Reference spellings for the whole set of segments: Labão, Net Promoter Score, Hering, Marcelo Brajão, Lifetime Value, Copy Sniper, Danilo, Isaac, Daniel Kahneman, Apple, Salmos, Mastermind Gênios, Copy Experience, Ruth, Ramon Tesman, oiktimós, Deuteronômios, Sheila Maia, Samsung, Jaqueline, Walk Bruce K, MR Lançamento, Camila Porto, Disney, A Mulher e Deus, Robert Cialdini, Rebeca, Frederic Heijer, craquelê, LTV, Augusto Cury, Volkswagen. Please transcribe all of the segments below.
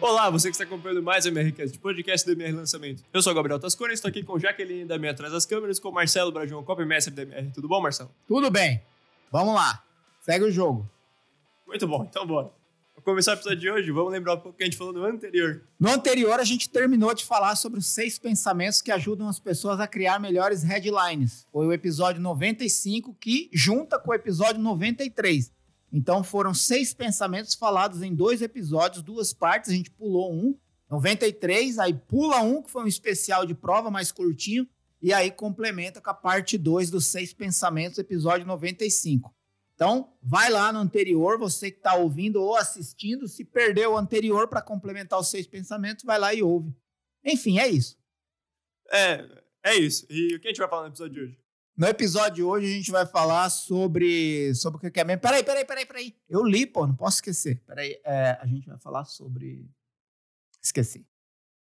Olá, você que está acompanhando mais o MRCast, podcast do MR Lançamento. Eu sou o Gabriel Tascor e estou aqui com Jaqueline da minha atrás das câmeras, com o Marcelo Brajão, Copy Master da MR. Tudo bom, Marcelo? Tudo bem. Vamos lá. Segue o jogo. Muito bom, então bora. Para começar o episódio de hoje, vamos lembrar um pouco o que a gente falou no anterior. No anterior, a gente terminou de falar sobre os 6 pensamentos que ajudam as pessoas a criar melhores headlines. Foi o episódio 95 que junta com o episódio 93. Então foram 6 pensamentos falados em 2 episódios, 2 partes, a gente pulou um, 93, aí pula um, que foi um especial de prova mais curtinho, e aí complementa com a parte 2 dos 6 pensamentos, episódio 95. Então vai lá no anterior, você que está ouvindo ou assistindo, se perdeu o anterior para complementar os 6 pensamentos, vai lá e ouve. Enfim, é isso. É isso. E o que a gente vai falar no episódio de hoje? No episódio de hoje a gente vai falar sobre o que é mesmo. Peraí. Eu li, não posso esquecer. A gente vai falar sobre... Esqueci.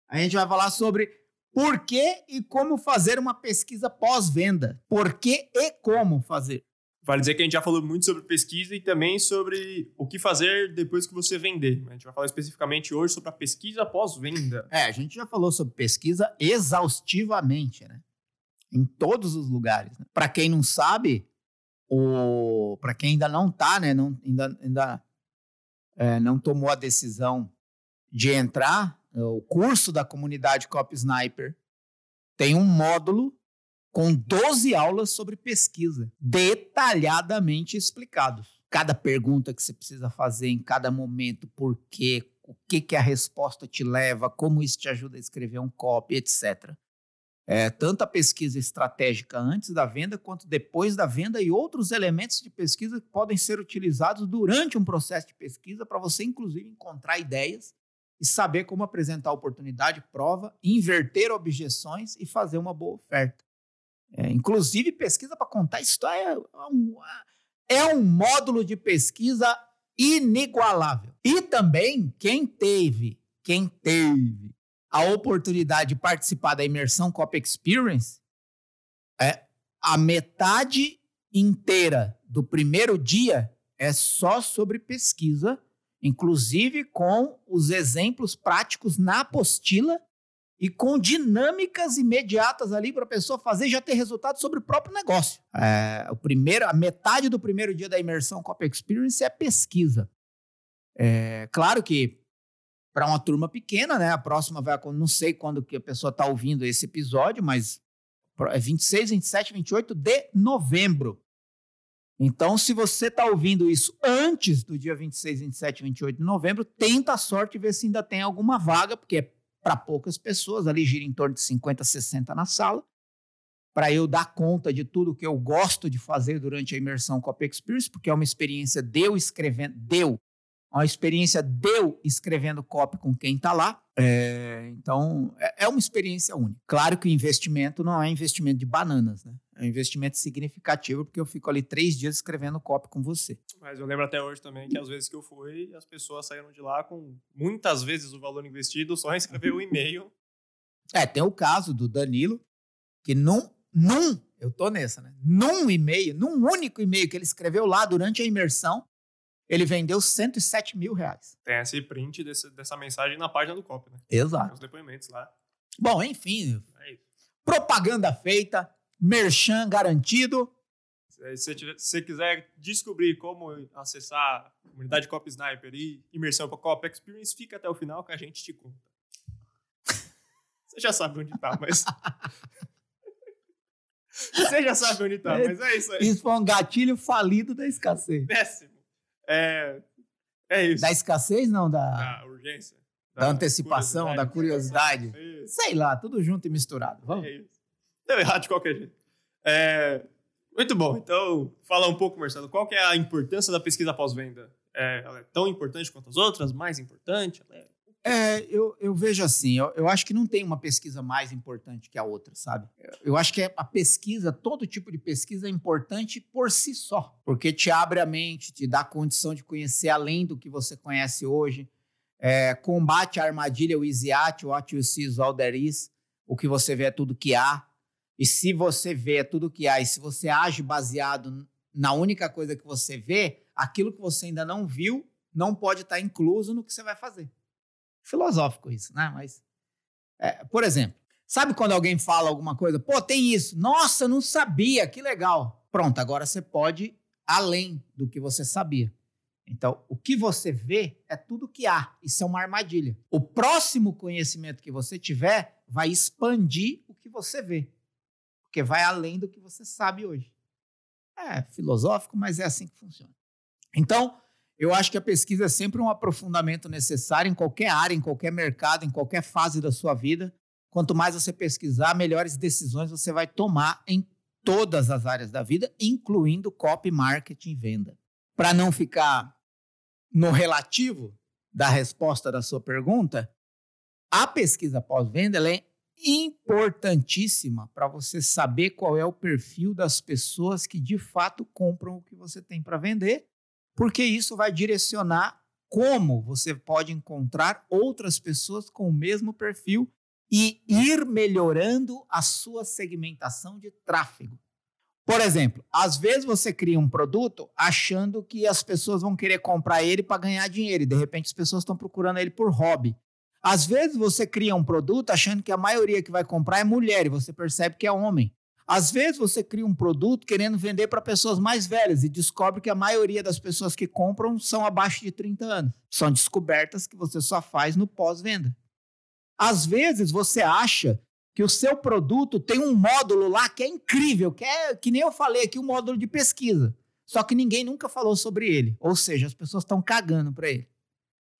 A gente vai falar sobre por que e como fazer uma pesquisa pós-venda. Por que e como fazer. Vale dizer que a gente já falou muito sobre pesquisa e também sobre o que fazer depois que você vender. A gente vai falar especificamente hoje sobre a pesquisa pós-venda. A gente já falou sobre pesquisa exaustivamente, né? Em todos os lugares. Para quem não sabe, para quem ainda não está, né, não tomou a decisão de entrar, o curso da comunidade Copy Sniper tem um módulo com 12 aulas sobre pesquisa, detalhadamente explicados. Cada pergunta que você precisa fazer em cada momento, por quê, o que, que a resposta te leva, como isso te ajuda a escrever um copy, etc. Tanto a pesquisa estratégica antes da venda quanto depois da venda e outros elementos de pesquisa que podem ser utilizados durante um processo de pesquisa para você, inclusive, encontrar ideias e saber como apresentar oportunidade, prova, inverter objeções e fazer uma boa oferta. Inclusive, pesquisa para contar história é um módulo de pesquisa inigualável. E também, quem teve a oportunidade de participar da imersão Copy Experience, a metade inteira do primeiro dia é só sobre pesquisa, inclusive com os exemplos práticos na apostila e com dinâmicas imediatas ali para a pessoa fazer e já ter resultado sobre o próprio negócio. A metade do primeiro dia da imersão Copy Experience é pesquisa. Claro que para uma turma pequena, né? A próxima vai... Não sei quando que a pessoa está ouvindo esse episódio, mas é 26, 27, 28 de novembro. Então, se você está ouvindo isso antes do dia 26, 27, 28 de novembro, tenta a sorte e vê se ainda tem alguma vaga, porque é para poucas pessoas, ali gira em torno de 50, 60 na sala. Para eu dar conta de tudo que eu gosto de fazer durante a imersão Copy Experience, porque é uma experiência de eu escrevendo copy com quem está lá. Então, é uma experiência única. Claro que o investimento não é investimento de bananas, né? É um investimento significativo, porque eu fico ali 3 dias escrevendo copy com você. Mas eu lembro até hoje também que às vezes que eu fui, as pessoas saíram de lá com muitas vezes o valor investido só em escrever um e-mail. Tem o caso do Danilo, que num único e-mail que ele escreveu lá durante a imersão, ele vendeu 107 mil reais. Tem esse print dessa mensagem na página do Copy, né? Exato. Tem os depoimentos lá. Bom, enfim. É isso. Propaganda feita, merchan garantido. Se você quiser descobrir como acessar a comunidade Copy Sniper e imersão para Copy Experience, fica até o final que a gente te conta. Você já sabe onde tá, mas... Você já sabe onde tá, mas é isso aí. Isso foi um gatilho falido da escassez. Péssimo. É isso. Da escassez, não? Da urgência. Da antecipação, da curiosidade. Sei lá, tudo junto e misturado. Vamos. É isso. Deu errado de qualquer jeito. Muito bom. Então, falar um pouco, Marcelo. Qual que é a importância da pesquisa pós-venda? Ela é tão importante quanto as outras? Mais importante? Eu vejo assim. Eu acho que não tem uma pesquisa mais importante que a outra, sabe? Eu acho que a pesquisa, todo tipo de pesquisa é importante por si só. Porque te abre a mente, te dá condição de conhecer além do que você conhece hoje. Combate a armadilha, o easy at, what you see is all there is. O que você vê é tudo que há. E se você vê é tudo que há, e se você age baseado na única coisa que você vê, aquilo que você ainda não viu não pode estar incluso no que você vai fazer. Filosófico isso, né? Mas, por exemplo, sabe quando alguém fala alguma coisa? Pô, tem isso. Nossa, não sabia. Que legal. Pronto, agora você pode ir além do que você sabia. Então, o que você vê é tudo que há. Isso é uma armadilha. O próximo conhecimento que você tiver vai expandir o que você vê, porque vai além do que você sabe hoje. É filosófico, mas é assim que funciona. Então, eu acho que a pesquisa é sempre um aprofundamento necessário em qualquer área, em qualquer mercado, em qualquer fase da sua vida. Quanto mais você pesquisar, melhores decisões você vai tomar em todas as áreas da vida, incluindo copy, marketing e venda. Para não ficar no relativo da resposta da sua pergunta, a pesquisa pós-venda ela é importantíssima para você saber qual é o perfil das pessoas que de fato compram o que você tem para vender, porque isso vai direcionar como você pode encontrar outras pessoas com o mesmo perfil e ir melhorando a sua segmentação de tráfego. Por exemplo, às vezes você cria um produto achando que as pessoas vão querer comprar ele para ganhar dinheiro e de repente as pessoas estão procurando ele por hobby. Às vezes você cria um produto achando que a maioria que vai comprar é mulher e você percebe que é homem. Às vezes você cria um produto querendo vender para pessoas mais velhas e descobre que a maioria das pessoas que compram são abaixo de 30 anos. São descobertas que você só faz no pós-venda. Às vezes você acha que o seu produto tem um módulo lá que é incrível, que nem eu falei aqui, um módulo de pesquisa. Só que ninguém nunca falou sobre ele. Ou seja, as pessoas estão cagando para ele.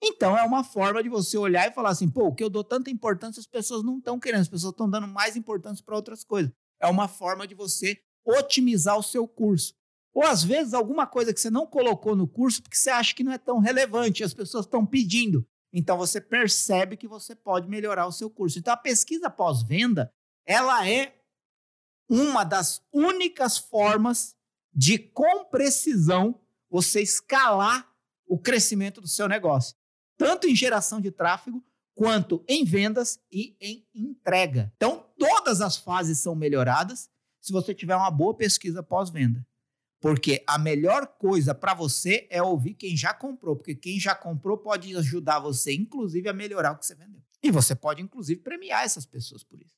Então, é uma forma de você olhar e falar assim, pô, o que eu dou tanta importância, as pessoas não estão querendo, as pessoas estão dando mais importância para outras coisas. É uma forma de você otimizar o seu curso. Ou, às vezes, alguma coisa que você não colocou no curso porque você acha que não é tão relevante, as pessoas estão pedindo. Então, você percebe que você pode melhorar o seu curso. Então, a pesquisa pós-venda, ela é uma das únicas formas de, com precisão, você escalar o crescimento do seu negócio, tanto em geração de tráfego, quanto em vendas e em entrega. Então, todas as fases são melhoradas se você tiver uma boa pesquisa pós-venda. Porque a melhor coisa para você é ouvir quem já comprou, porque quem já comprou pode ajudar você, inclusive, a melhorar o que você vendeu. E você pode, inclusive, premiar essas pessoas por isso,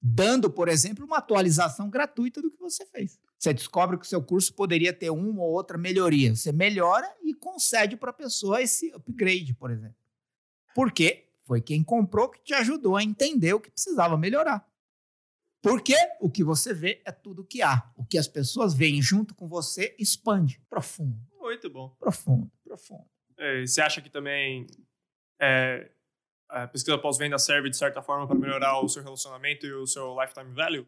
dando, por exemplo, uma atualização gratuita do que você fez. Você descobre que o seu curso poderia ter uma ou outra melhoria. Você melhora e concede para a pessoa esse upgrade, por exemplo. Porque foi quem comprou que te ajudou a entender o que precisava melhorar. Porque o que você vê é tudo que há. O que as pessoas veem junto com você expande. Profundo. Muito bom. Profundo, profundo. E você acha que também a pesquisa pós-venda serve, de certa forma, para melhorar o seu relacionamento e o seu lifetime value?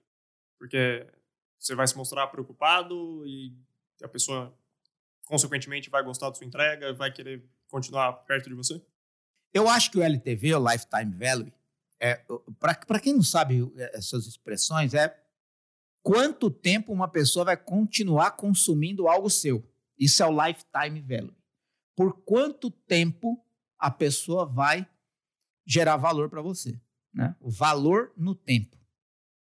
Porque você vai se mostrar preocupado e a pessoa, consequentemente, vai gostar da sua entrega, vai querer continuar perto de você? Eu acho que o LTV, o Lifetime Value, para quem não sabe essas expressões, é quanto tempo uma pessoa vai continuar consumindo algo seu. Isso é o Lifetime Value. Por quanto tempo a pessoa vai gerar valor para você, né? O valor no tempo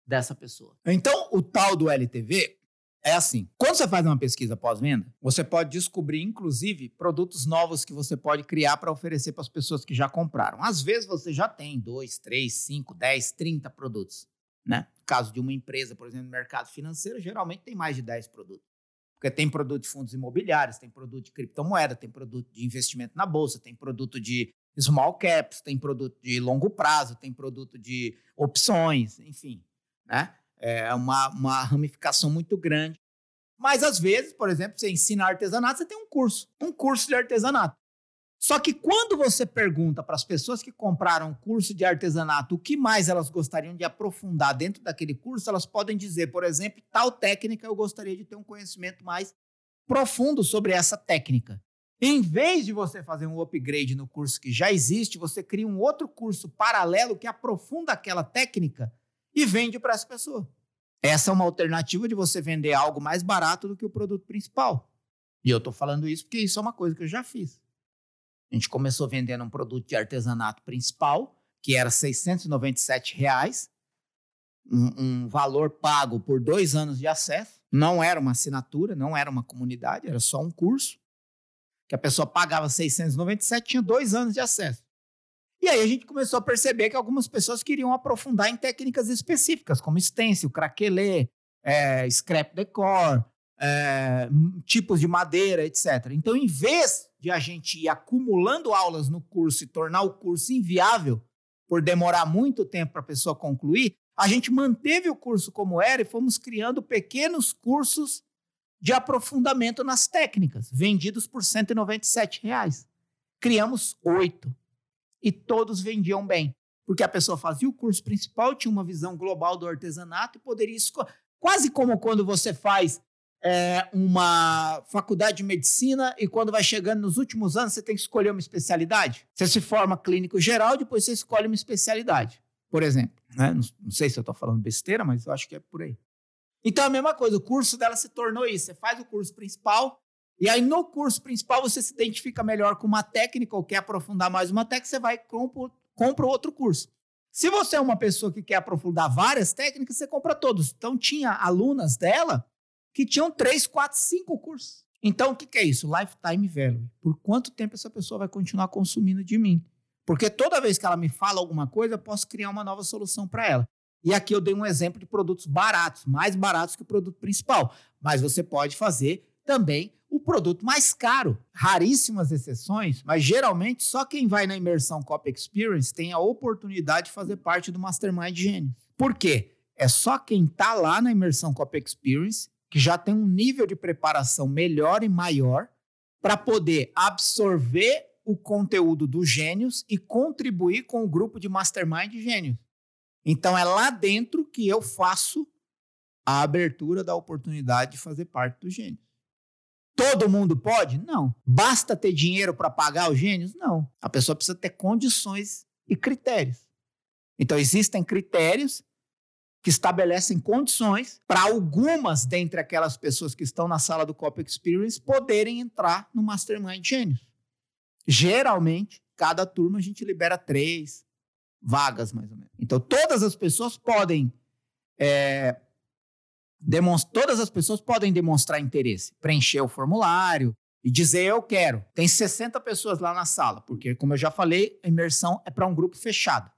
dessa pessoa. Então, o tal do LTV é assim. Quando você faz uma pesquisa pós-venda, você pode descobrir, inclusive, produtos novos que você pode criar para oferecer para as pessoas que já compraram. Às vezes, você já tem 2, 3, 5, 10, 30 produtos, né? No caso de uma empresa, por exemplo, no mercado financeiro, geralmente tem mais de 10 produtos. Porque tem produto de fundos imobiliários, tem produto de criptomoeda, tem produto de investimento na bolsa, tem produto de small caps, tem produto de longo prazo, tem produto de opções, enfim, né? É uma ramificação muito grande. Mas, às vezes, por exemplo, você ensina artesanato, você tem um curso de artesanato. Só que quando você pergunta para as pessoas que compraram o curso de artesanato o que mais elas gostariam de aprofundar dentro daquele curso, elas podem dizer, por exemplo, tal técnica, eu gostaria de ter um conhecimento mais profundo sobre essa técnica. Em vez de você fazer um upgrade no curso que já existe, você cria um outro curso paralelo que aprofunda aquela técnica e vende para essa pessoa. Essa é uma alternativa de você vender algo mais barato do que o produto principal. E eu estou falando isso porque isso é uma coisa que eu já fiz. A gente começou vendendo um produto de artesanato principal, que era R$ 697,00, um valor pago por 2 anos de acesso. Não era uma assinatura, não era uma comunidade, era só um curso. que a pessoa pagava 697, tinha 2 anos de acesso. E aí a gente começou a perceber que algumas pessoas queriam aprofundar em técnicas específicas, como stencil, craquelê, scrap decor, tipos de madeira, etc. Então, em vez de a gente ir acumulando aulas no curso e tornar o curso inviável, por demorar muito tempo para a pessoa concluir, a gente manteve o curso como era e fomos criando pequenos cursos de aprofundamento nas técnicas, vendidos por R$ 197. Criamos 8 e todos vendiam bem, porque a pessoa fazia o curso principal, tinha uma visão global do artesanato e poderia escolher. Quase como quando você faz uma faculdade de medicina e quando vai chegando nos últimos anos você tem que escolher uma especialidade. Você se forma clínico geral, depois você escolhe uma especialidade, por exemplo. Né? Não sei se eu estou falando besteira, mas eu acho que é por aí. Então, a mesma coisa, o curso dela se tornou isso. Você faz o curso principal e aí no curso principal você se identifica melhor com uma técnica ou quer aprofundar mais uma técnica, você vai e compra outro curso. Se você é uma pessoa que quer aprofundar várias técnicas, você compra todos. Então, tinha alunas dela que tinham 3, 4, 5 cursos. Então, o que é isso? Lifetime value. Por quanto tempo essa pessoa vai continuar consumindo de mim? Porque toda vez que ela me fala alguma coisa, eu posso criar uma nova solução para ela. E aqui eu dei um exemplo de produtos baratos, mais baratos que o produto principal. Mas você pode fazer também o produto mais caro. Raríssimas exceções, mas geralmente só quem vai na imersão Copy Experience tem a oportunidade de fazer parte do Mastermind Gênios. Por quê? É só quem está lá na imersão Copy Experience que já tem um nível de preparação melhor e maior para poder absorver o conteúdo do Gênios e contribuir com o grupo de Mastermind Gênios. Então, é lá dentro que eu faço a abertura da oportunidade de fazer parte do Gênios. Todo mundo pode? Não. Basta ter dinheiro para pagar o Gênios? Não. A pessoa precisa ter condições e critérios. Então, existem critérios que estabelecem condições para algumas dentre aquelas pessoas que estão na sala do Copy Experience poderem entrar no Mastermind Gênios. Geralmente, cada turma a gente libera 3 vagas, mais ou menos. Então, todas as pessoas podem demonstrar interesse, preencher o formulário e dizer eu quero. Tem 60 pessoas lá na sala, porque, como eu já falei, a imersão é para um grupo fechado,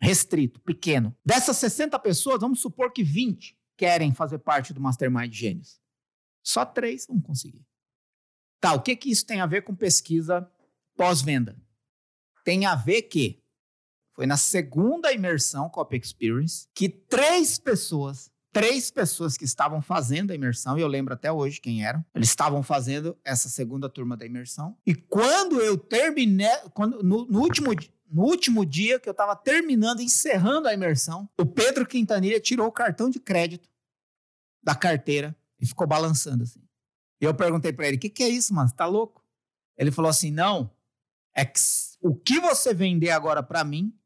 restrito, pequeno. Dessas 60 pessoas, vamos supor que 20 querem fazer parte do Mastermind Gênios. Só 3 vão conseguir. Tá, o que isso tem a ver com pesquisa pós-venda? Tem a ver que foi na segunda imersão Copy Experience que 3 pessoas que estavam fazendo a imersão, e eu lembro até hoje quem eram, eles estavam fazendo essa segunda turma da imersão, e quando eu terminei, no último dia que eu estava terminando, encerrando a imersão, o Pedro Quintanilha tirou o cartão de crédito da carteira e ficou balançando assim. E eu perguntei para ele, o que é isso, mano? Você tá louco? Ele falou assim, não, é que o que você vender agora para mim,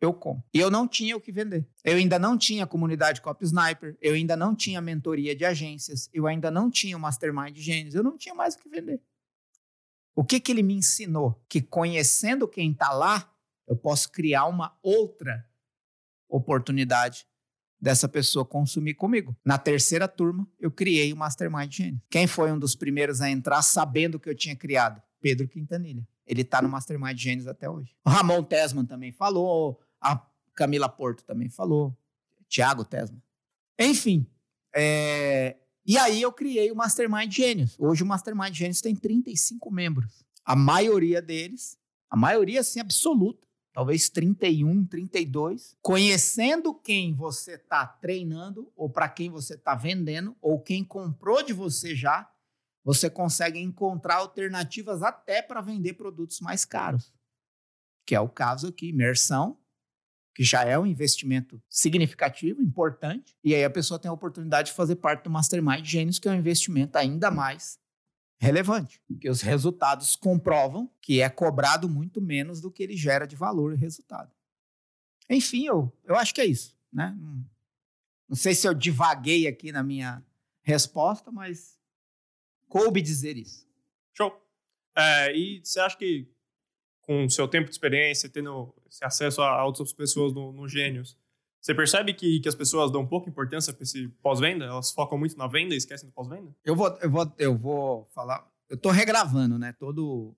eu compro. E eu não tinha o que vender. Eu ainda não tinha comunidade Copy Sniper, eu ainda não tinha mentoria de agências, eu ainda não tinha o Mastermind Gênios, eu não tinha mais o que vender. O que ele me ensinou? Que conhecendo quem está lá, eu posso criar uma outra oportunidade dessa pessoa consumir comigo. Na terceira turma, eu criei o Mastermind Gênios. Quem foi um dos primeiros a entrar sabendo que eu tinha criado? Pedro Quintanilha. Ele está no Mastermind Gênios até hoje. O Ramon Tesman também falou, a Camila Porto também falou, Thiago Tesma. Enfim, E aí eu criei o Mastermind Gênios. Hoje o Mastermind Gênios tem 35 membros. A maioria assim absoluta, talvez 31, 32, conhecendo quem você está treinando ou para quem você está vendendo ou quem comprou de você já, você consegue encontrar alternativas até para vender produtos mais caros, que é o caso aqui, imersão, que já é um investimento significativo, importante, e aí a pessoa tem a oportunidade de fazer parte do Mastermind Gênios, que é um investimento ainda mais relevante, porque os resultados comprovam que é cobrado muito menos do que ele gera de valor e resultado. Enfim, eu acho que é isso, né? Não sei se eu divaguei aqui na minha resposta, mas coube dizer isso. Show. E você acha que com o seu tempo de experiência, tendo esse acesso a outras pessoas no Gênios, você percebe que as pessoas dão pouca importância para esse pós-venda? Elas focam muito na venda e esquecem do pós-venda? Eu vou falar Eu estou regravando, né? Todo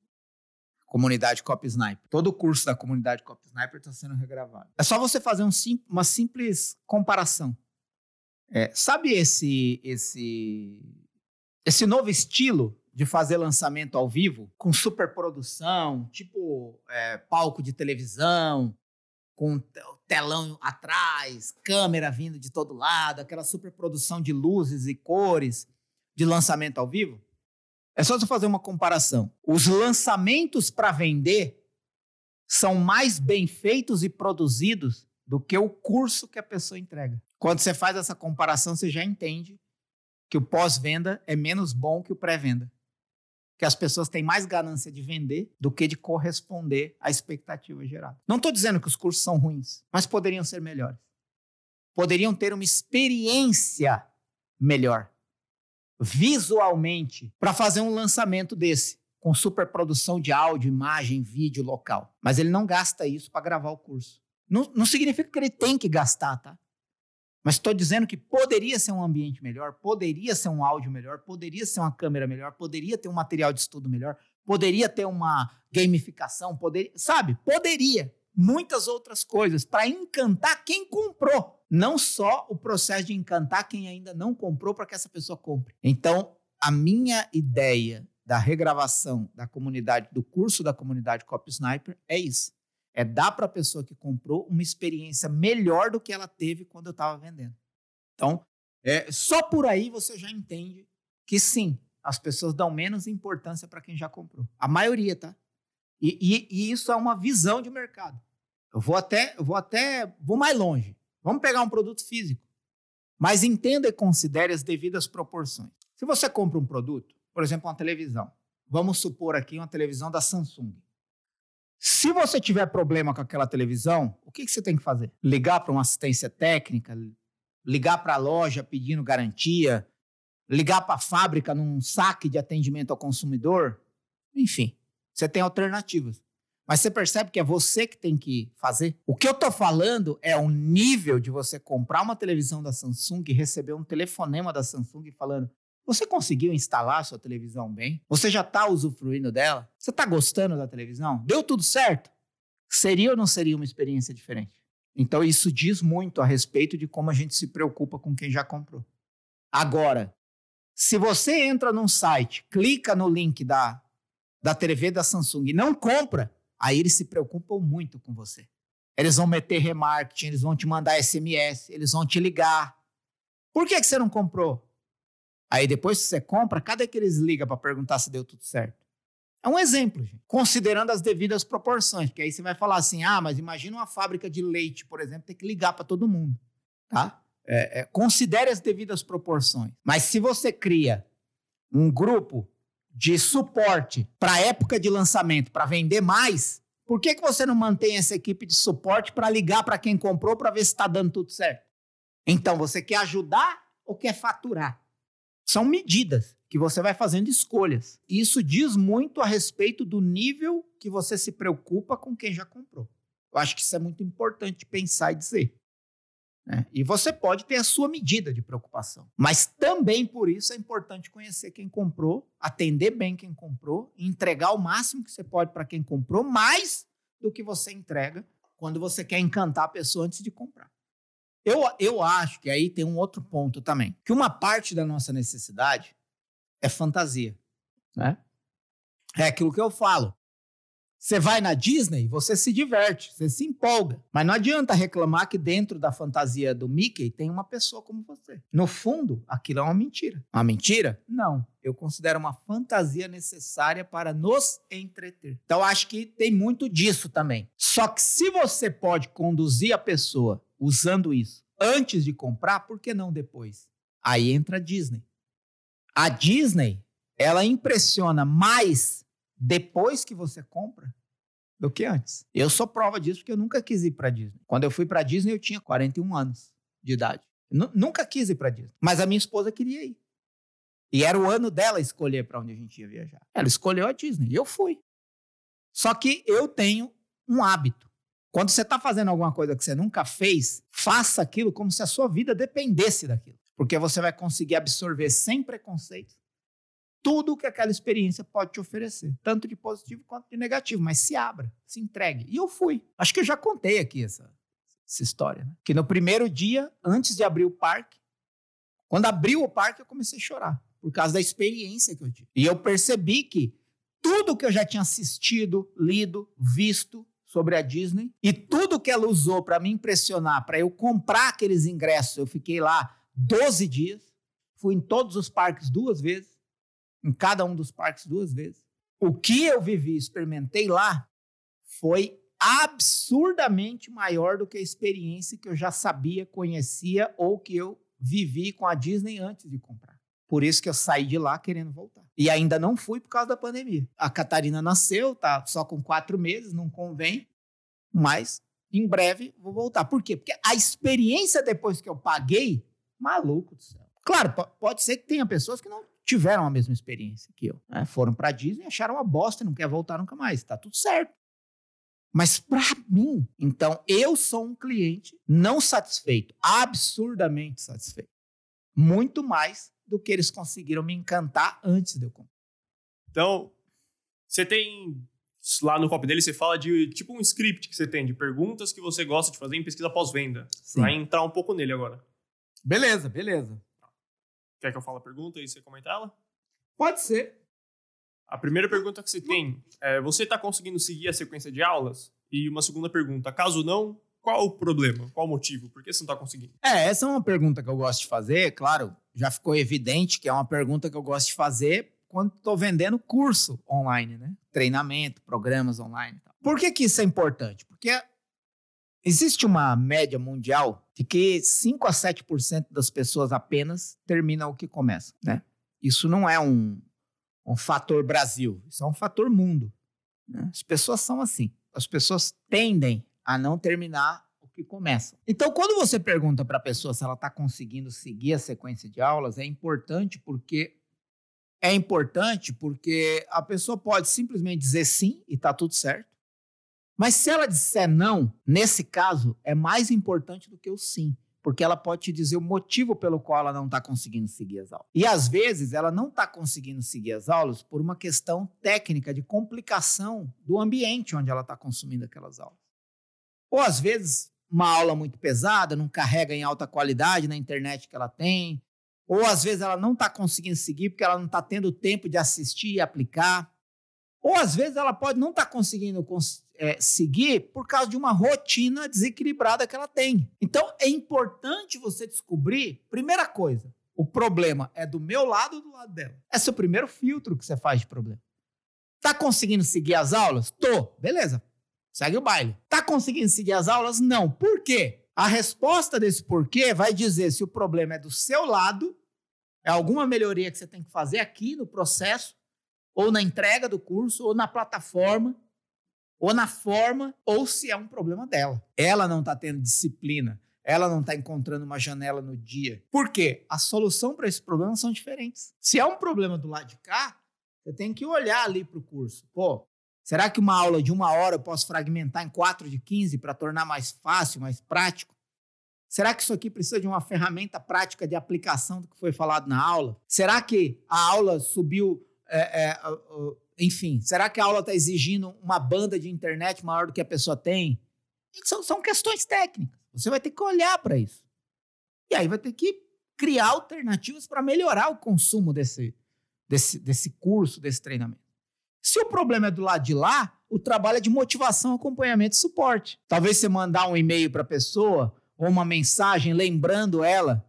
comunidade Copy Sniper. Todo o curso da comunidade Copy Sniper está sendo regravado. É só você fazer uma simples comparação. É, sabe esse novo estilo de fazer lançamento ao vivo com superprodução, tipo palco de televisão, com telão atrás, câmera vindo de todo lado, aquela superprodução de luzes e cores de lançamento ao vivo? É só você fazer uma comparação. Os lançamentos para vender são mais bem feitos e produzidos do que o curso que a pessoa entrega. Quando você faz essa comparação, você já entende que o pós-venda é menos bom que o pré-venda. Que as pessoas têm mais ganância de vender do que de corresponder à expectativa gerada. Não estou dizendo que os cursos são ruins, mas poderiam ser melhores. Poderiam ter uma experiência melhor, visualmente, para fazer um lançamento desse, com superprodução de áudio, imagem, vídeo local. Mas ele não gasta isso para gravar o curso. Não significa que ele tem que gastar, tá? Mas estou dizendo que poderia ser um ambiente melhor, poderia ser um áudio melhor, poderia ser uma câmera melhor, poderia ter um material de estudo melhor, poderia ter uma gamificação, poderia muitas outras coisas para encantar quem comprou. Não só o processo de encantar quem ainda não comprou para que essa pessoa compre. Então, a minha ideia da regravação da comunidade, do curso da comunidade Copy Sniper é isso. É dar para a pessoa que comprou uma experiência melhor do que ela teve quando eu estava vendendo. Então, só por aí você já entende que sim, as pessoas dão menos importância para quem já comprou. A maioria, tá? E isso é uma visão de mercado. Eu vou mais longe. Vamos pegar um produto físico. Mas entenda e considere as devidas proporções. Se você compra um produto, por exemplo, uma televisão. Vamos supor aqui uma televisão da Samsung. Se você tiver problema com aquela televisão, o que você tem que fazer? Ligar para uma assistência técnica, ligar para a loja pedindo garantia, ligar para a fábrica num saque de atendimento ao consumidor. Enfim, você tem alternativas. Mas você percebe que é você que tem que fazer? O que eu estou falando é o nível de você comprar uma televisão da Samsung e receber um telefonema da Samsung falando: você conseguiu instalar sua televisão bem? Você já está usufruindo dela? Você está gostando da televisão? Deu tudo certo? Seria ou não seria uma experiência diferente? Então isso diz muito a respeito de como a gente se preocupa com quem já comprou. Agora, se você entra num site, clica no link da TV da Samsung e não compra, aí eles se preocupam muito com você. Eles vão meter remarketing, eles vão te mandar SMS, eles vão te ligar. Por que você não comprou? Aí depois que você compra, cadê que eles ligam para perguntar se deu tudo certo? É um exemplo, gente. Considerando as devidas proporções, porque aí você vai falar assim, mas imagina uma fábrica de leite, por exemplo, ter que ligar para todo mundo, tá? Considere as devidas proporções. Mas se você cria um grupo de suporte para a época de lançamento, para vender mais, por que você não mantém essa equipe de suporte para ligar para quem comprou para ver se está dando tudo certo? Então, você quer ajudar ou quer faturar? São medidas que você vai fazendo escolhas. E isso diz muito a respeito do nível que você se preocupa com quem já comprou. Eu acho que isso é muito importante pensar e dizer. Né? E você pode ter a sua medida de preocupação. Mas também por isso é importante conhecer quem comprou, atender bem quem comprou, entregar o máximo que você pode para quem comprou, mais do que você entrega quando você quer encantar a pessoa antes de comprar. Eu acho que aí tem um outro ponto também. Que uma parte da nossa necessidade é fantasia, né? É aquilo que eu falo. Você vai na Disney, você se diverte, você se empolga. Mas não adianta reclamar que dentro da fantasia do Mickey tem uma pessoa como você. No fundo, aquilo é uma mentira. Uma mentira? Não. Eu considero uma fantasia necessária para nos entreter. Então, acho que tem muito disso também. Só que se você pode conduzir a pessoa usando isso antes de comprar, por que não depois? Aí entra a Disney. A Disney, ela impressiona mais depois que você compra do que antes. Eu sou prova disso porque eu nunca quis ir para Disney. Quando eu fui para Disney, eu tinha 41 anos de idade. Nunca quis ir para Disney, mas a minha esposa queria ir. E era o ano dela escolher para onde a gente ia viajar. Ela escolheu a Disney e eu fui. Só que eu tenho um hábito. Quando você está fazendo alguma coisa que você nunca fez, faça aquilo como se a sua vida dependesse daquilo. Porque você vai conseguir absorver sem preconceito tudo que aquela experiência pode te oferecer, tanto de positivo quanto de negativo, mas se abra, se entregue. E eu fui. Acho que eu já contei aqui essa história, né? Que no primeiro dia, antes de abrir o parque, quando abriu o parque, eu comecei a chorar, por causa da experiência que eu tive. E eu percebi que tudo que eu já tinha assistido, lido, visto sobre a Disney, e tudo que ela usou para me impressionar, para eu comprar aqueles ingressos, eu fiquei lá 12 dias, fui em todos os parques 2 vezes, em cada um dos parques 2 vezes. O que eu vivi e experimentei lá foi absurdamente maior do que a experiência que eu já sabia, conhecia ou que eu vivi com a Disney antes de comprar. Por isso que eu saí de lá querendo voltar. E ainda não fui por causa da pandemia. A Catarina nasceu, tá só com 4 meses, não convém, mas em breve vou voltar. Por quê? Porque a experiência depois que eu paguei, maluco do céu. Claro, pode ser que tenha pessoas que não tiveram a mesma experiência que eu, né? Foram pra Disney, acharam uma bosta e não quer voltar nunca mais. Tá tudo certo. Mas pra mim, então, eu sou um cliente não satisfeito, absurdamente satisfeito. Muito mais do que eles conseguiram me encantar antes de eu comprar. Então, você tem... Lá no copy dele, você fala de tipo um script que você tem, de perguntas que você gosta de fazer em pesquisa pós-venda. Sim. Vai entrar um pouco nele agora. Beleza. Quer que eu fale a pergunta e você comenta ela? Pode ser. A primeira pergunta que você tem é: você está conseguindo seguir a sequência de aulas? E uma segunda pergunta, caso não, qual o problema? Qual o motivo? Por que você não está conseguindo? Essa é uma pergunta que eu gosto de fazer. Claro, já ficou evidente que é uma pergunta que eu gosto de fazer quando estou vendendo curso online, né? Treinamento, programas online e tal. Por que isso é importante? Porque existe uma média mundial de que 5 a 7% das pessoas apenas terminam o que começam, né? Isso não é um fator Brasil, isso é um fator mundo, né? As pessoas são assim. As pessoas tendem a não terminar o que começam. Então, quando você pergunta para a pessoa se ela está conseguindo seguir a sequência de aulas, é importante porque a pessoa pode simplesmente dizer sim e está tudo certo. Mas se ela disser não, nesse caso, é mais importante do que o sim, porque ela pode te dizer o motivo pelo qual ela não está conseguindo seguir as aulas. E, às vezes, ela não está conseguindo seguir as aulas por uma questão técnica de complicação do ambiente onde ela está consumindo aquelas aulas. Ou, às vezes, uma aula muito pesada, não carrega em alta qualidade na internet que ela tem. Ou, às vezes, ela não está conseguindo seguir porque ela não está tendo tempo de assistir e aplicar. Ou, às vezes, ela pode não estar conseguindo seguir por causa de uma rotina desequilibrada que ela tem. Então, é importante você descobrir, primeira coisa, o problema é do meu lado ou do lado dela? Esse é o primeiro filtro que você faz de problema. Tá conseguindo seguir as aulas? Tô. Beleza. Segue o baile. Tá conseguindo seguir as aulas? Não. Por quê? A resposta desse porquê vai dizer se o problema é do seu lado, é alguma melhoria que você tem que fazer aqui no processo, ou na entrega do curso, ou na plataforma, ou na forma, ou se é um problema dela. Ela não está tendo disciplina, ela não está encontrando uma janela no dia. Por quê? A solução para esse problema são diferentes. Se é um problema do lado de cá, você tem que olhar ali para o curso. Pô, será que uma aula de 1 hora eu posso fragmentar em 4 de 15 para tornar mais fácil, mais prático? Será que isso aqui precisa de uma ferramenta prática de aplicação do que foi falado na aula? Será que a aula subiu... será que a aula está exigindo uma banda de internet maior do que a pessoa tem? São questões técnicas. Você vai ter que olhar para isso. E aí vai ter que criar alternativas para melhorar o consumo desse curso, desse treinamento. Se o problema é do lado de lá, o trabalho é de motivação, acompanhamento e suporte. Talvez você mandar um e-mail para a pessoa ou uma mensagem lembrando ela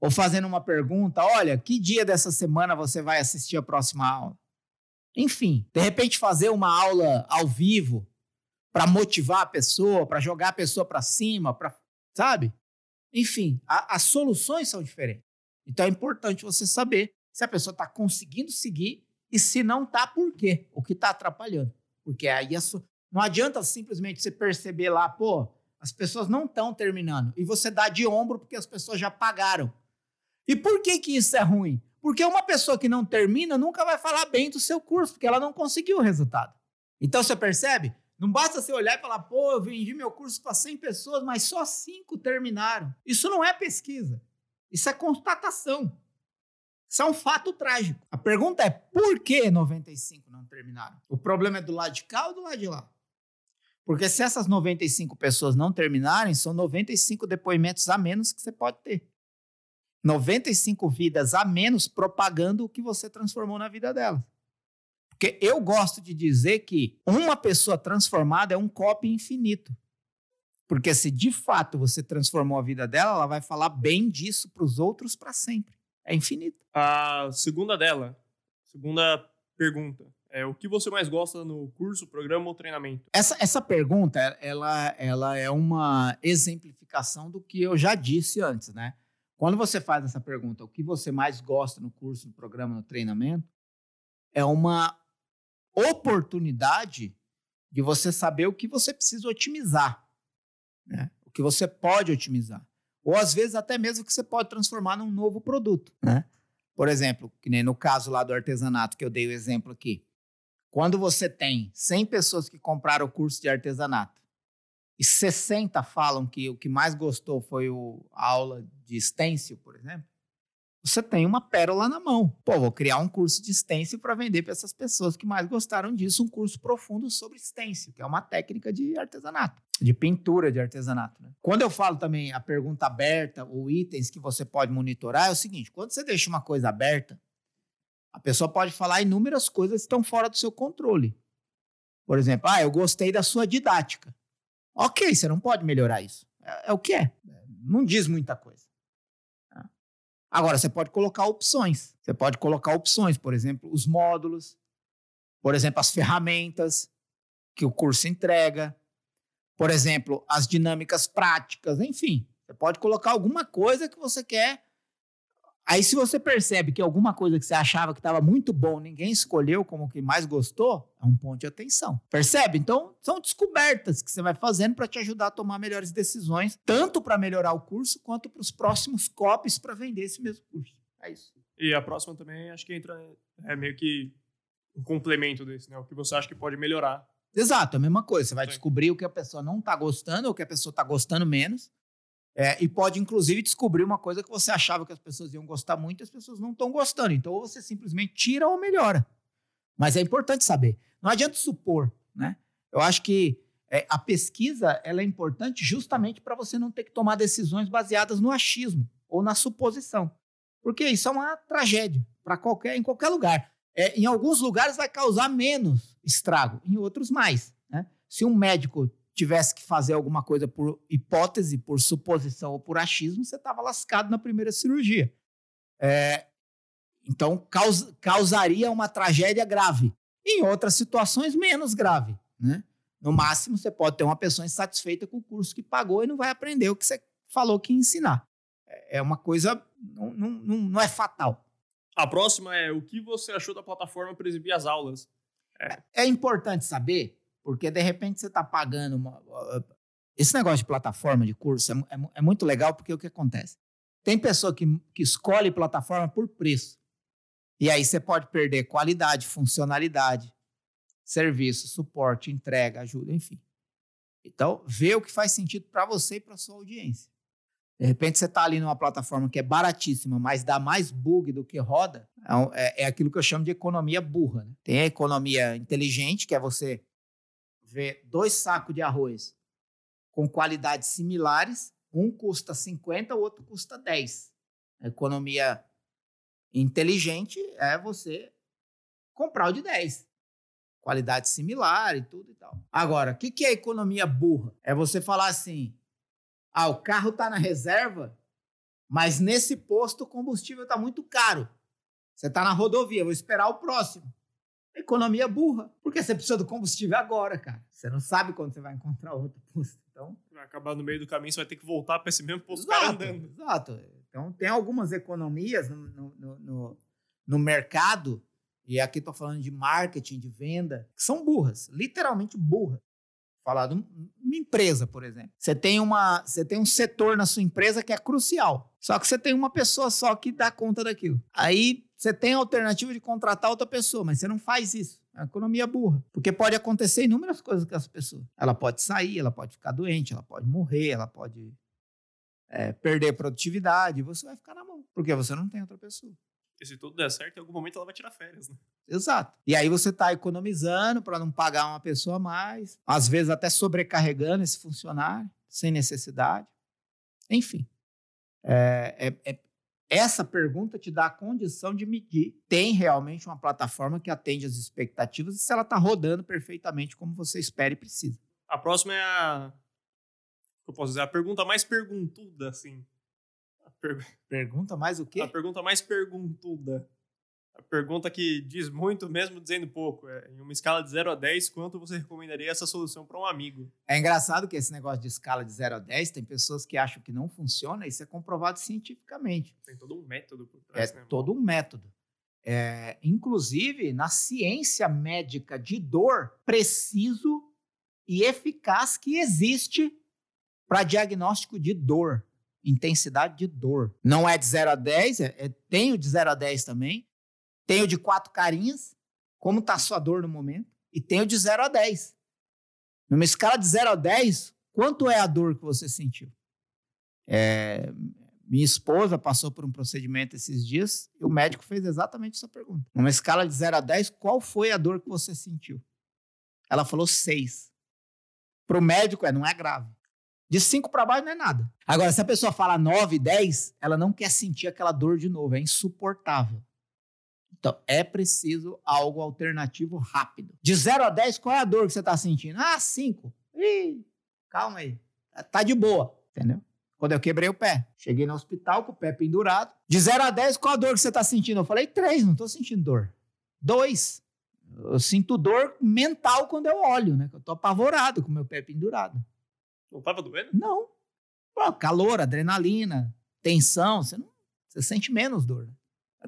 ou fazendo uma pergunta, olha, que dia dessa semana você vai assistir a próxima aula? Enfim, de repente fazer uma aula ao vivo para motivar a pessoa, para jogar a pessoa para cima, sabe? Enfim, as soluções são diferentes. Então é importante você saber se a pessoa está conseguindo seguir e se não está, por quê? O que está atrapalhando. Porque aí não adianta simplesmente você perceber lá, pô, as pessoas não estão terminando e você dá de ombro porque as pessoas já pagaram. E por que isso é ruim? Porque uma pessoa que não termina nunca vai falar bem do seu curso, porque ela não conseguiu o resultado. Então, você percebe? Não basta você olhar e falar, pô, eu vendi meu curso para 100 pessoas, mas só 5 terminaram. Isso não é pesquisa. Isso é constatação. Isso é um fato trágico. A pergunta é, por que 95 não terminaram? O problema é do lado de cá ou do lado de lá? Porque se essas 95 pessoas não terminarem, são 95 depoimentos a menos que você pode ter. 95 vidas a menos propagando o que você transformou na vida delas. Porque eu gosto de dizer que uma pessoa transformada é um copy infinito. Porque se de fato você transformou a vida dela, ela vai falar bem disso para os outros para sempre. É infinito. A segunda dela, segunda pergunta, é o que você mais gosta no curso, programa ou treinamento? Essa pergunta, ela é uma exemplificação do que eu já disse antes, né? Quando você faz essa pergunta, o que você mais gosta no curso, no programa, no treinamento, é uma oportunidade de você saber o que você precisa otimizar, né? O que você pode otimizar. Ou, às vezes, até mesmo que você pode transformar num novo produto, né? Por exemplo, que nem no caso lá do artesanato, que eu dei o exemplo aqui. Quando você tem 100 pessoas que compraram o curso de artesanato, e 60 falam que o que mais gostou foi a aula de stencil, por exemplo, você tem uma pérola na mão. Pô, vou criar um curso de stencil para vender para essas pessoas que mais gostaram disso, um curso profundo sobre stencil, que é uma técnica de artesanato, de pintura de artesanato, né? Quando eu falo também a pergunta aberta ou itens que você pode monitorar, é o seguinte, quando você deixa uma coisa aberta, a pessoa pode falar inúmeras coisas que estão fora do seu controle. Por exemplo, eu gostei da sua didática. Ok, você não pode melhorar isso. É o que é. Não diz muita coisa. Agora, você pode colocar opções. Você pode colocar opções, por exemplo, os módulos, por exemplo, as ferramentas que o curso entrega, por exemplo, as dinâmicas práticas, enfim. Você pode colocar alguma coisa que você quer. Aí, se você percebe que alguma coisa que você achava que estava muito bom, ninguém escolheu como que mais gostou, é um ponto de atenção. Percebe? Então, são descobertas que você vai fazendo para te ajudar a tomar melhores decisões, tanto para melhorar o curso, quanto para os próximos copies para vender esse mesmo curso. É isso. E a próxima também, acho que entra, meio que um complemento desse, né? O que você acha que pode melhorar. Exato, é a mesma coisa. Você vai descobrir o que a pessoa não está gostando ou o que a pessoa está gostando menos. E pode, inclusive, descobrir uma coisa que você achava que as pessoas iam gostar muito e as pessoas não estão gostando. Então, ou você simplesmente tira ou melhora. Mas é importante saber. Não adianta supor, né? Eu acho que a pesquisa ela é importante justamente para você não ter que tomar decisões baseadas no achismo ou na suposição. Porque isso é uma tragédia para em qualquer lugar. Em alguns lugares vai causar menos estrago, em outros mais, né? Se um médico tivesse que fazer alguma coisa por hipótese, por suposição ou por achismo, você estava lascado na primeira cirurgia. Então, causaria uma tragédia grave. Em outras situações, menos grave, né? No máximo, você pode ter uma pessoa insatisfeita com o curso que pagou e não vai aprender o que você falou que ia ensinar. É uma coisa... Não é fatal. A próxima é o que você achou da plataforma para exibir as aulas? É importante saber... Porque, de repente, você está pagando... Esse negócio de plataforma de curso é muito legal, porque o que acontece? Tem pessoa que escolhe plataforma por preço. E aí você pode perder qualidade, funcionalidade, serviço, suporte, entrega, ajuda, enfim. Então, vê o que faz sentido para você e para sua audiência. De repente, você está ali numa plataforma que é baratíssima, mas dá mais bug do que roda. É aquilo que eu chamo de economia burra, né? Tem a economia inteligente, que é você... ver 2 sacos de arroz com qualidades similares, um custa 50, o outro custa 10. A economia inteligente é você comprar o de 10. Qualidade similar e tudo e tal. Agora, o que é economia burra? É você falar assim, o carro está na reserva, mas nesse posto o combustível está muito caro. Você está na rodovia, vou esperar o próximo. Economia burra, porque você precisa do combustível agora, cara. Você não sabe quando você vai encontrar outro posto, então... Vai acabar no meio do caminho, você vai ter que voltar para esse mesmo posto, cara, andando. Exato. Então, tem algumas economias no mercado, e aqui estou falando de marketing, de venda, que são burras, literalmente burras. Falar de uma empresa, por exemplo. Você tem um setor na sua empresa que é crucial, só que você tem uma pessoa só que dá conta daquilo. Aí você tem a alternativa de contratar outra pessoa, mas você não faz isso. É uma economia burra. Porque pode acontecer inúmeras coisas com essa pessoa. Ela pode sair, ela pode ficar doente, ela pode morrer, ela pode perder a produtividade. Você vai ficar na mão, porque você não tem outra pessoa. Porque se tudo der certo, em algum momento ela vai tirar férias, né? Exato. E aí você está economizando para não pagar uma pessoa a mais. Às vezes até sobrecarregando esse funcionário, sem necessidade. Enfim. Essa pergunta te dá a condição de medir. Tem realmente uma plataforma que atende às expectativas e se ela está rodando perfeitamente como você espera e precisa. A próxima é a... Eu posso dizer, a pergunta mais perguntuda, assim. Pergunta mais o quê? A pergunta mais perguntuda. A pergunta que diz muito, mesmo dizendo pouco. É, em uma escala de 0 a 10, quanto você recomendaria essa solução para um amigo? É engraçado que esse negócio de escala de 0 a 10, tem pessoas que acham que não funciona, isso é comprovado cientificamente. Tem todo um método por trás, né? Todo um método. Inclusive, na ciência médica de dor, preciso e eficaz que existe para diagnóstico de dor, intensidade de dor. Não é de 0 a 10, tem o de 0 a 10 também. Tem o de 4 carinhas, como está a sua dor no momento, e tem o de 0 a 10. Numa escala de 0 a 10, quanto é a dor que você sentiu? Minha esposa passou por um procedimento esses dias e o médico fez exatamente essa pergunta. Numa escala de 0 a 10, qual foi a dor que você sentiu? Ela falou 6. Para o médico, não é grave. De 5 para baixo não é nada. Agora, se a pessoa fala 9, 10, ela não quer sentir aquela dor de novo, é insuportável. Então, é preciso algo alternativo rápido. De 0 a 10, qual é a dor que você está sentindo? 5. Ih, calma aí. Tá de boa, entendeu? Quando eu quebrei o pé. Cheguei no hospital com o pé pendurado. De 0 a 10, qual a dor que você está sentindo? Eu falei 3, não estou sentindo dor. 2. Eu sinto dor mental quando eu olho, né? Eu estou apavorado com o meu pé pendurado. Não estava doendo? Não. Pô, calor, adrenalina, tensão, você sente menos dor, né?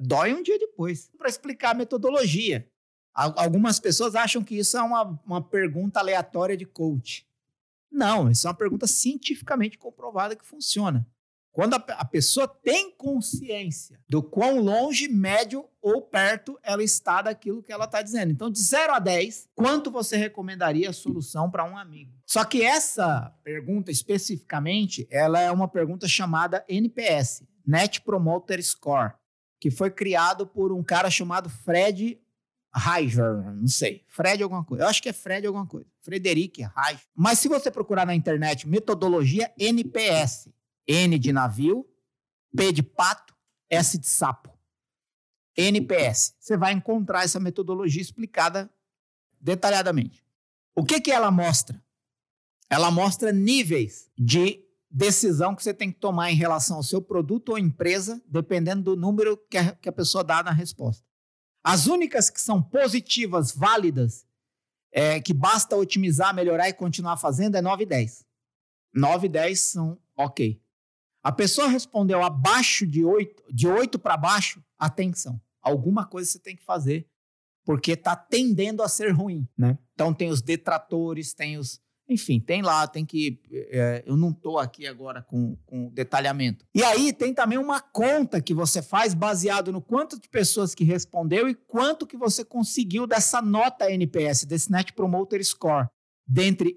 Dói um dia depois. Para explicar a metodologia. Algumas pessoas acham que isso é uma pergunta aleatória de coach. Não, isso é uma pergunta cientificamente comprovada que funciona. Quando a pessoa tem consciência do quão longe, médio ou perto ela está daquilo que ela está dizendo. Então, de 0 a 10, quanto você recomendaria a solução para um amigo? Só que essa pergunta, especificamente, ela é uma pergunta chamada NPS, Net Promoter Score, que foi criado por um cara chamado Frederic Heijer, não sei, Fred alguma coisa, eu acho que é Fred alguma coisa, Frederic Heijer. Mas se você procurar na internet metodologia NPS, N de navio, P de pato, S de sapo, NPS, você vai encontrar essa metodologia explicada detalhadamente. O que ela mostra? Ela mostra níveis de decisão que você tem que tomar em relação ao seu produto ou empresa, dependendo do número que a pessoa dá na resposta. As únicas que são positivas, válidas, que basta otimizar, melhorar e continuar fazendo, é 9 e 10. 9 e 10 são ok. A pessoa respondeu abaixo de 8, de 8 para baixo, atenção, alguma coisa você tem que fazer, porque está tendendo a ser ruim, né? Então tem os detratores, tem os... Enfim, tem lá, tem que... eu não estou aqui agora com detalhamento. E aí tem também uma conta que você faz baseado no quanto de pessoas que respondeu e quanto que você conseguiu dessa nota NPS, desse Net Promoter Score. Dentre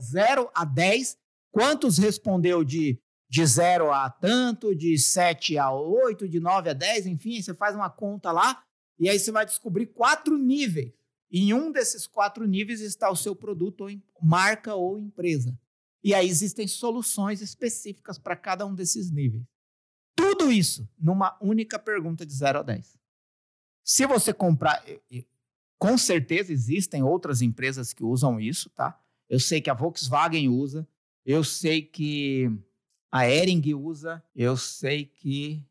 0 a 10, quantos respondeu de 0 a tanto, de 7 a 8, de 9 a 10, enfim, você faz uma conta lá e aí você vai descobrir 4 níveis. Em um desses 4 níveis está o seu produto, ou marca ou empresa. E aí existem soluções específicas para cada um desses níveis. Tudo isso numa única pergunta de 0 a 10. Se você comprar... Com certeza existem outras empresas que usam isso, tá? Eu sei que a Volkswagen usa, eu sei que a Hering usa, eu sei que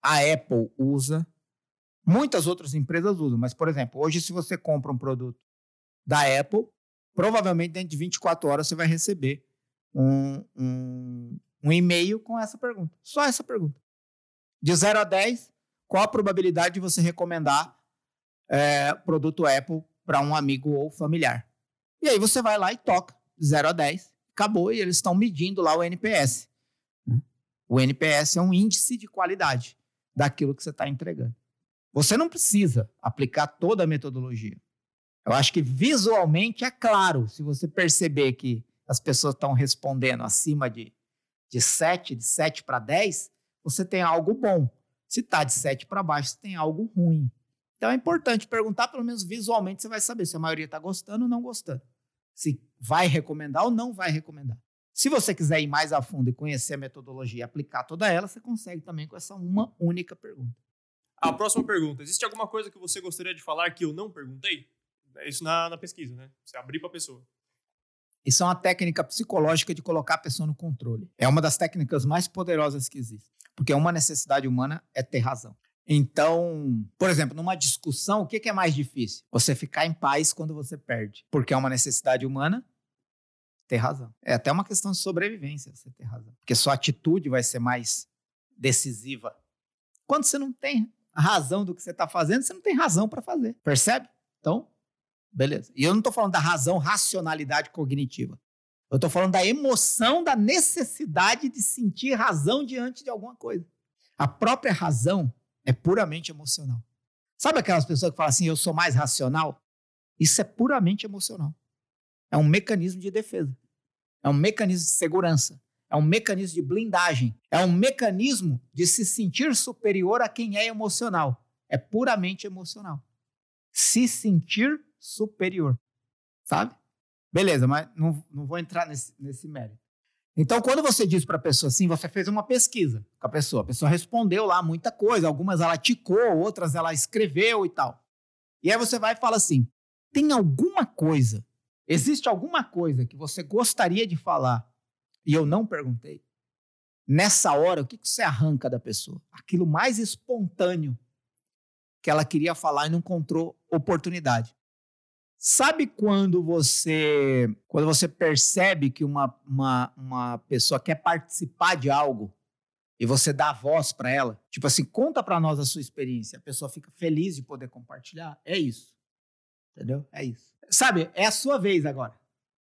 a Apple usa. Muitas outras empresas usam, mas, por exemplo, hoje se você compra um produto da Apple, provavelmente dentro de 24 horas você vai receber um e-mail com essa pergunta. Só essa pergunta. De 0 a 10, qual a probabilidade de você recomendar produto Apple para um amigo ou familiar? E aí você vai lá e toca. De 0 a 10, acabou, e eles estão medindo lá o NPS. O NPS é um índice de qualidade daquilo que você está entregando. Você não precisa aplicar toda a metodologia. Eu acho que visualmente é claro, se você perceber que as pessoas estão respondendo acima de 7 para 10, você tem algo bom. Se está de 7 para baixo, tem algo ruim. Então é importante perguntar, pelo menos visualmente você vai saber se a maioria está gostando ou não gostando. Se vai recomendar ou não vai recomendar. Se você quiser ir mais a fundo e conhecer a metodologia e aplicar toda ela, você consegue também com essa uma única pergunta. A próxima pergunta. Existe alguma coisa que você gostaria de falar que eu não perguntei? Isso na pesquisa, né? Você abrir para a pessoa. Isso é uma técnica psicológica de colocar a pessoa no controle. É uma das técnicas mais poderosas que existe. Porque uma necessidade humana é ter razão. Então, por exemplo, numa discussão, o que é mais difícil? Você ficar em paz quando você perde. Porque é uma necessidade humana ter razão. É até uma questão de sobrevivência você ter razão. Porque sua atitude vai ser mais decisiva. Quando você não tem razão do que você está fazendo, você não tem razão para fazer. Percebe? Então, beleza. E eu não estou falando da razão, racionalidade cognitiva. Eu estou falando da emoção, da necessidade de sentir razão diante de alguma coisa. A própria razão é puramente emocional. Sabe aquelas pessoas que falam assim, eu sou mais racional? Isso é puramente emocional. É um mecanismo de defesa. É um mecanismo de segurança. É um mecanismo de blindagem. É um mecanismo de se sentir superior a quem é emocional. É puramente emocional. Se sentir superior, sabe? Beleza, mas não vou entrar nesse mérito. Então, quando você diz para a pessoa assim, você fez uma pesquisa com a pessoa respondeu lá muita coisa, algumas ela ticou, outras ela escreveu e tal. E aí você vai e fala assim, tem alguma coisa, existe alguma coisa que você gostaria de falar e eu não perguntei? Nessa hora, o que você arranca da pessoa? Aquilo mais espontâneo que ela queria falar e não encontrou oportunidade. Sabe quando você percebe que uma pessoa quer participar de algo e você dá a voz para ela? Tipo assim, conta para nós a sua experiência. A pessoa fica feliz de poder compartilhar. É isso. Entendeu? É isso. Sabe, é a sua vez agora.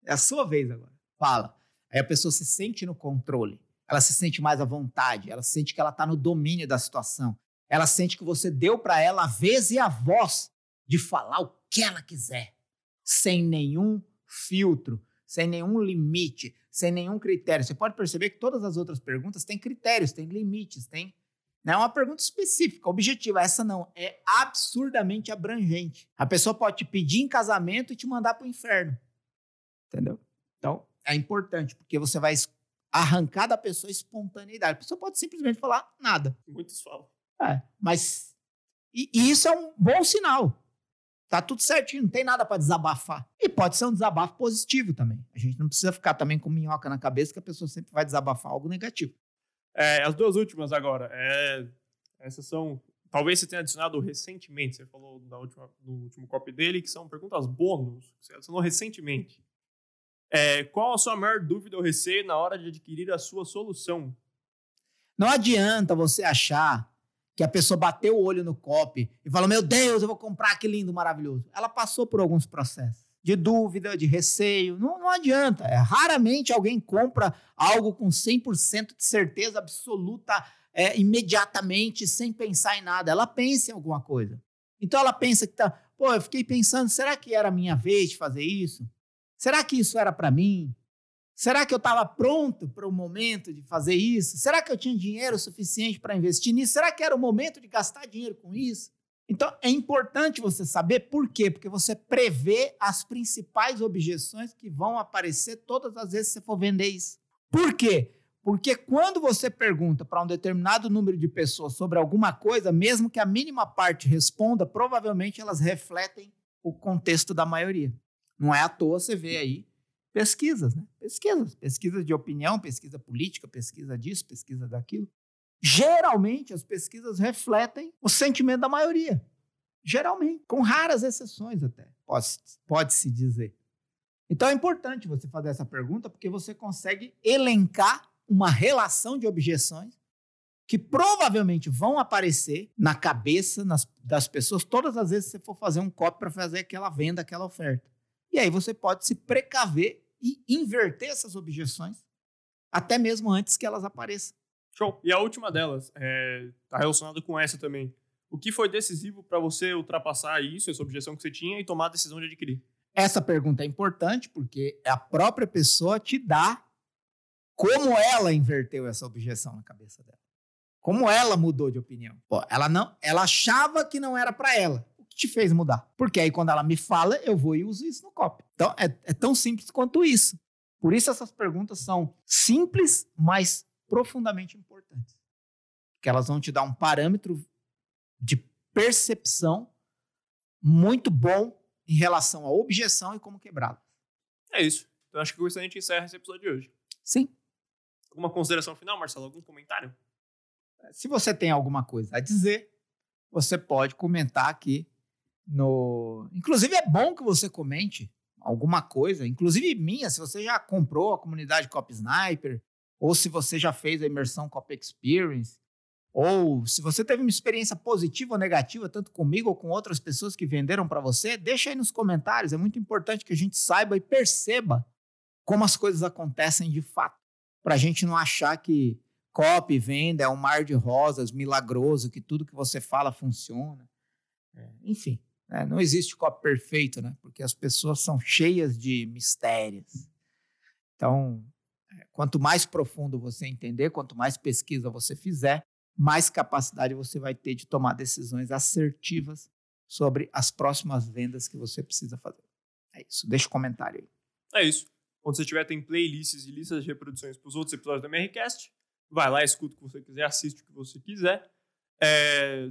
É a sua vez agora. Fala. Aí a pessoa se sente no controle. Ela se sente mais à vontade. Ela sente que ela está no domínio da situação. Ela sente que você deu para ela a vez e a voz de falar o que ela quiser, sem nenhum filtro, sem nenhum limite, sem nenhum critério. Você pode perceber que todas as outras perguntas têm critérios, têm limites, têm... Não é uma pergunta específica, objetiva. Essa não, é absurdamente abrangente. A pessoa pode te pedir em casamento e te mandar para o inferno. Entendeu? Então, é importante, porque você vai arrancar da pessoa a espontaneidade. A pessoa pode simplesmente falar nada. Muitos falam. É, mas... E isso é um bom sinal. Tá tudo certinho, não tem nada para desabafar. E pode ser um desabafo positivo também. A gente não precisa ficar também com minhoca na cabeça que a pessoa sempre vai desabafar algo negativo. As duas últimas agora. Essas são... Talvez você tenha adicionado recentemente. Você falou no último copy dele que são perguntas bônus. Você adicionou recentemente. Qual a sua maior dúvida ou receio na hora de adquirir a sua solução? Não adianta você achar que a pessoa bateu o olho no copy e falou, meu Deus, eu vou comprar, que lindo, maravilhoso. Ela passou por alguns processos de dúvida, de receio. Não adianta. Raramente alguém compra algo com 100% de certeza absoluta imediatamente, sem pensar em nada. Ela pensa em alguma coisa. Então ela pensa que, eu fiquei pensando, será que era a minha vez de fazer isso? Será que isso era para mim? Será que eu estava pronto para o momento de fazer isso? Será que eu tinha dinheiro suficiente para investir nisso? Será que era o momento de gastar dinheiro com isso? Então, é importante você saber por quê. Porque você prevê as principais objeções que vão aparecer todas as vezes que você for vender isso. Por quê? Porque quando você pergunta para um determinado número de pessoas sobre alguma coisa, mesmo que a mínima parte responda, provavelmente elas refletem o contexto da maioria. Não é à toa você vê aí pesquisas, né? Pesquisas de opinião, pesquisa política, pesquisa disso, pesquisa daquilo. Geralmente, as pesquisas refletem o sentimento da maioria. Geralmente, com raras exceções até, pode-se dizer. Então, é importante você fazer essa pergunta porque você consegue elencar uma relação de objeções que provavelmente vão aparecer na cabeça das pessoas todas as vezes que você for fazer um copy para fazer aquela venda, aquela oferta. E aí você pode se precaver e inverter essas objeções, até mesmo antes que elas apareçam. Show. E a última delas, está relacionada com essa também. O que foi decisivo para você ultrapassar isso, essa objeção que você tinha, e tomar a decisão de adquirir? Essa pergunta é importante porque a própria pessoa te dá como ela inverteu essa objeção na cabeça dela. Como ela mudou de opinião? Pô, ela achava que não era pra ela. O que te fez mudar? Porque aí quando ela me fala, eu vou e uso isso no copy. Então, é tão simples quanto isso. Por isso essas perguntas são simples, mas profundamente importantes. Porque elas vão te dar um parâmetro de percepção muito bom em relação à objeção e como quebrá-la. É isso. Então, acho que com isso a gente encerra esse episódio de hoje. Sim. Alguma consideração final, Marcelo? Algum comentário? Se você tem alguma coisa a dizer, você pode comentar aqui no... Inclusive, é bom que você comente alguma coisa, inclusive minha, se você já comprou a comunidade Copy Sniper, ou se você já fez a imersão Copy Experience, ou se você teve uma experiência positiva ou negativa, tanto comigo ou com outras pessoas que venderam para você, deixa aí nos comentários. É muito importante que a gente saiba e perceba como as coisas acontecem de fato, para a gente não achar que copy, venda, é um mar de rosas, milagroso, que tudo que você fala funciona. Enfim, né? Não existe copy perfeito, né? Porque as pessoas são cheias de mistérios. Então, quanto mais profundo você entender, quanto mais pesquisa você fizer, mais capacidade você vai ter de tomar decisões assertivas sobre as próximas vendas que você precisa fazer. É isso, deixa o comentário aí. É isso. Quando você tiver, tem playlists e listas de reproduções para os outros episódios da MRCast. Vai lá, escuta o que você quiser, assiste o que você quiser.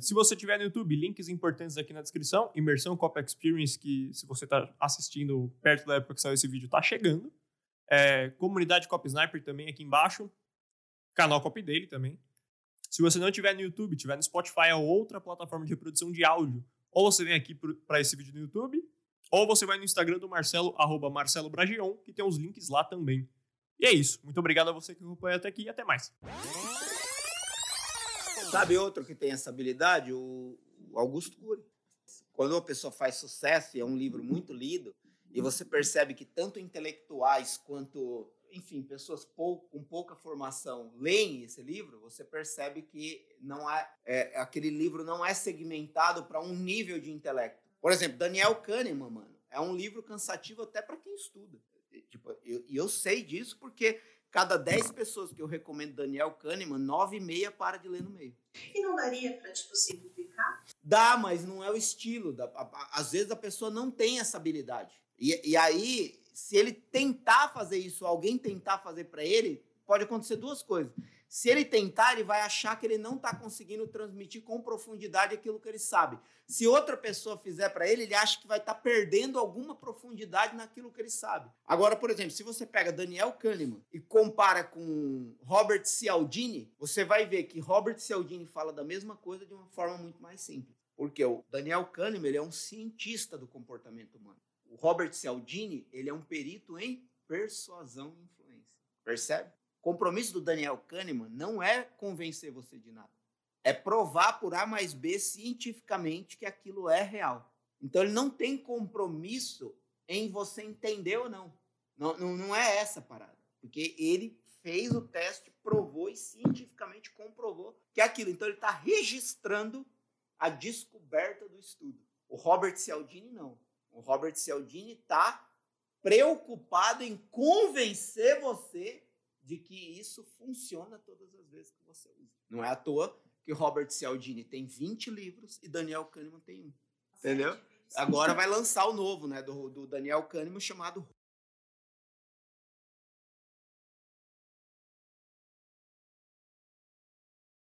Se você tiver no YouTube, links importantes aqui na descrição. Imersão Copy Experience, que se você está assistindo perto da época que saiu esse vídeo, está chegando. Comunidade Copy Sniper também aqui embaixo. Canal Copy Daily também. Se você não tiver no YouTube, tiver no Spotify ou outra plataforma de reprodução de áudio, ou você vem aqui para esse vídeo no YouTube, ou você vai no Instagram do Marcelo, @marcelobrajão, que tem os links lá também. E é isso. Muito obrigado a você que acompanhou até aqui e até mais. Sabe outro que tem essa habilidade? O Augusto Cury. Quando uma pessoa faz sucesso e é um livro muito lido, e você percebe que tanto intelectuais quanto, enfim, pessoas com pouca formação leem esse livro, você percebe que não há, aquele livro não é segmentado para um nível de intelecto. Por exemplo, Daniel Kahneman, mano, é um livro cansativo até para quem estuda. Tipo, eu sei disso porque cada 10 pessoas que eu recomendo Daniel Kahneman, 9,5 para de ler no meio. E não daria para, tipo, simplificar? Dá, mas não é o estilo. Às vezes a pessoa não tem essa habilidade. E aí, se ele tentar fazer isso, alguém tentar fazer para ele, pode acontecer duas coisas. Se ele tentar, ele vai achar que ele não está conseguindo transmitir com profundidade aquilo que ele sabe. Se outra pessoa fizer para ele, ele acha que vai estar perdendo alguma profundidade naquilo que ele sabe. Agora, por exemplo, se você pega Daniel Kahneman e compara com Robert Cialdini, você vai ver que Robert Cialdini fala da mesma coisa de uma forma muito mais simples. Porque o Daniel Kahneman, ele é um cientista do comportamento humano. O Robert Cialdini, ele é um perito em persuasão e influência. Percebe? O compromisso do Daniel Kahneman não é convencer você de nada. É provar por A mais B cientificamente que aquilo é real. Então, ele não tem compromisso em você entender ou não. Não é essa a parada. Porque ele fez o teste, provou e cientificamente comprovou que é aquilo. Então, ele está registrando a descoberta do estudo. O Robert Cialdini, não. O Robert Cialdini está preocupado em convencer você de que isso funciona todas as vezes que você usa. Não é à toa que Robert Cialdini tem 20 livros e Daniel Kahneman tem um. Entendeu? Agora vai lançar o novo, né, do Daniel Kahneman, chamado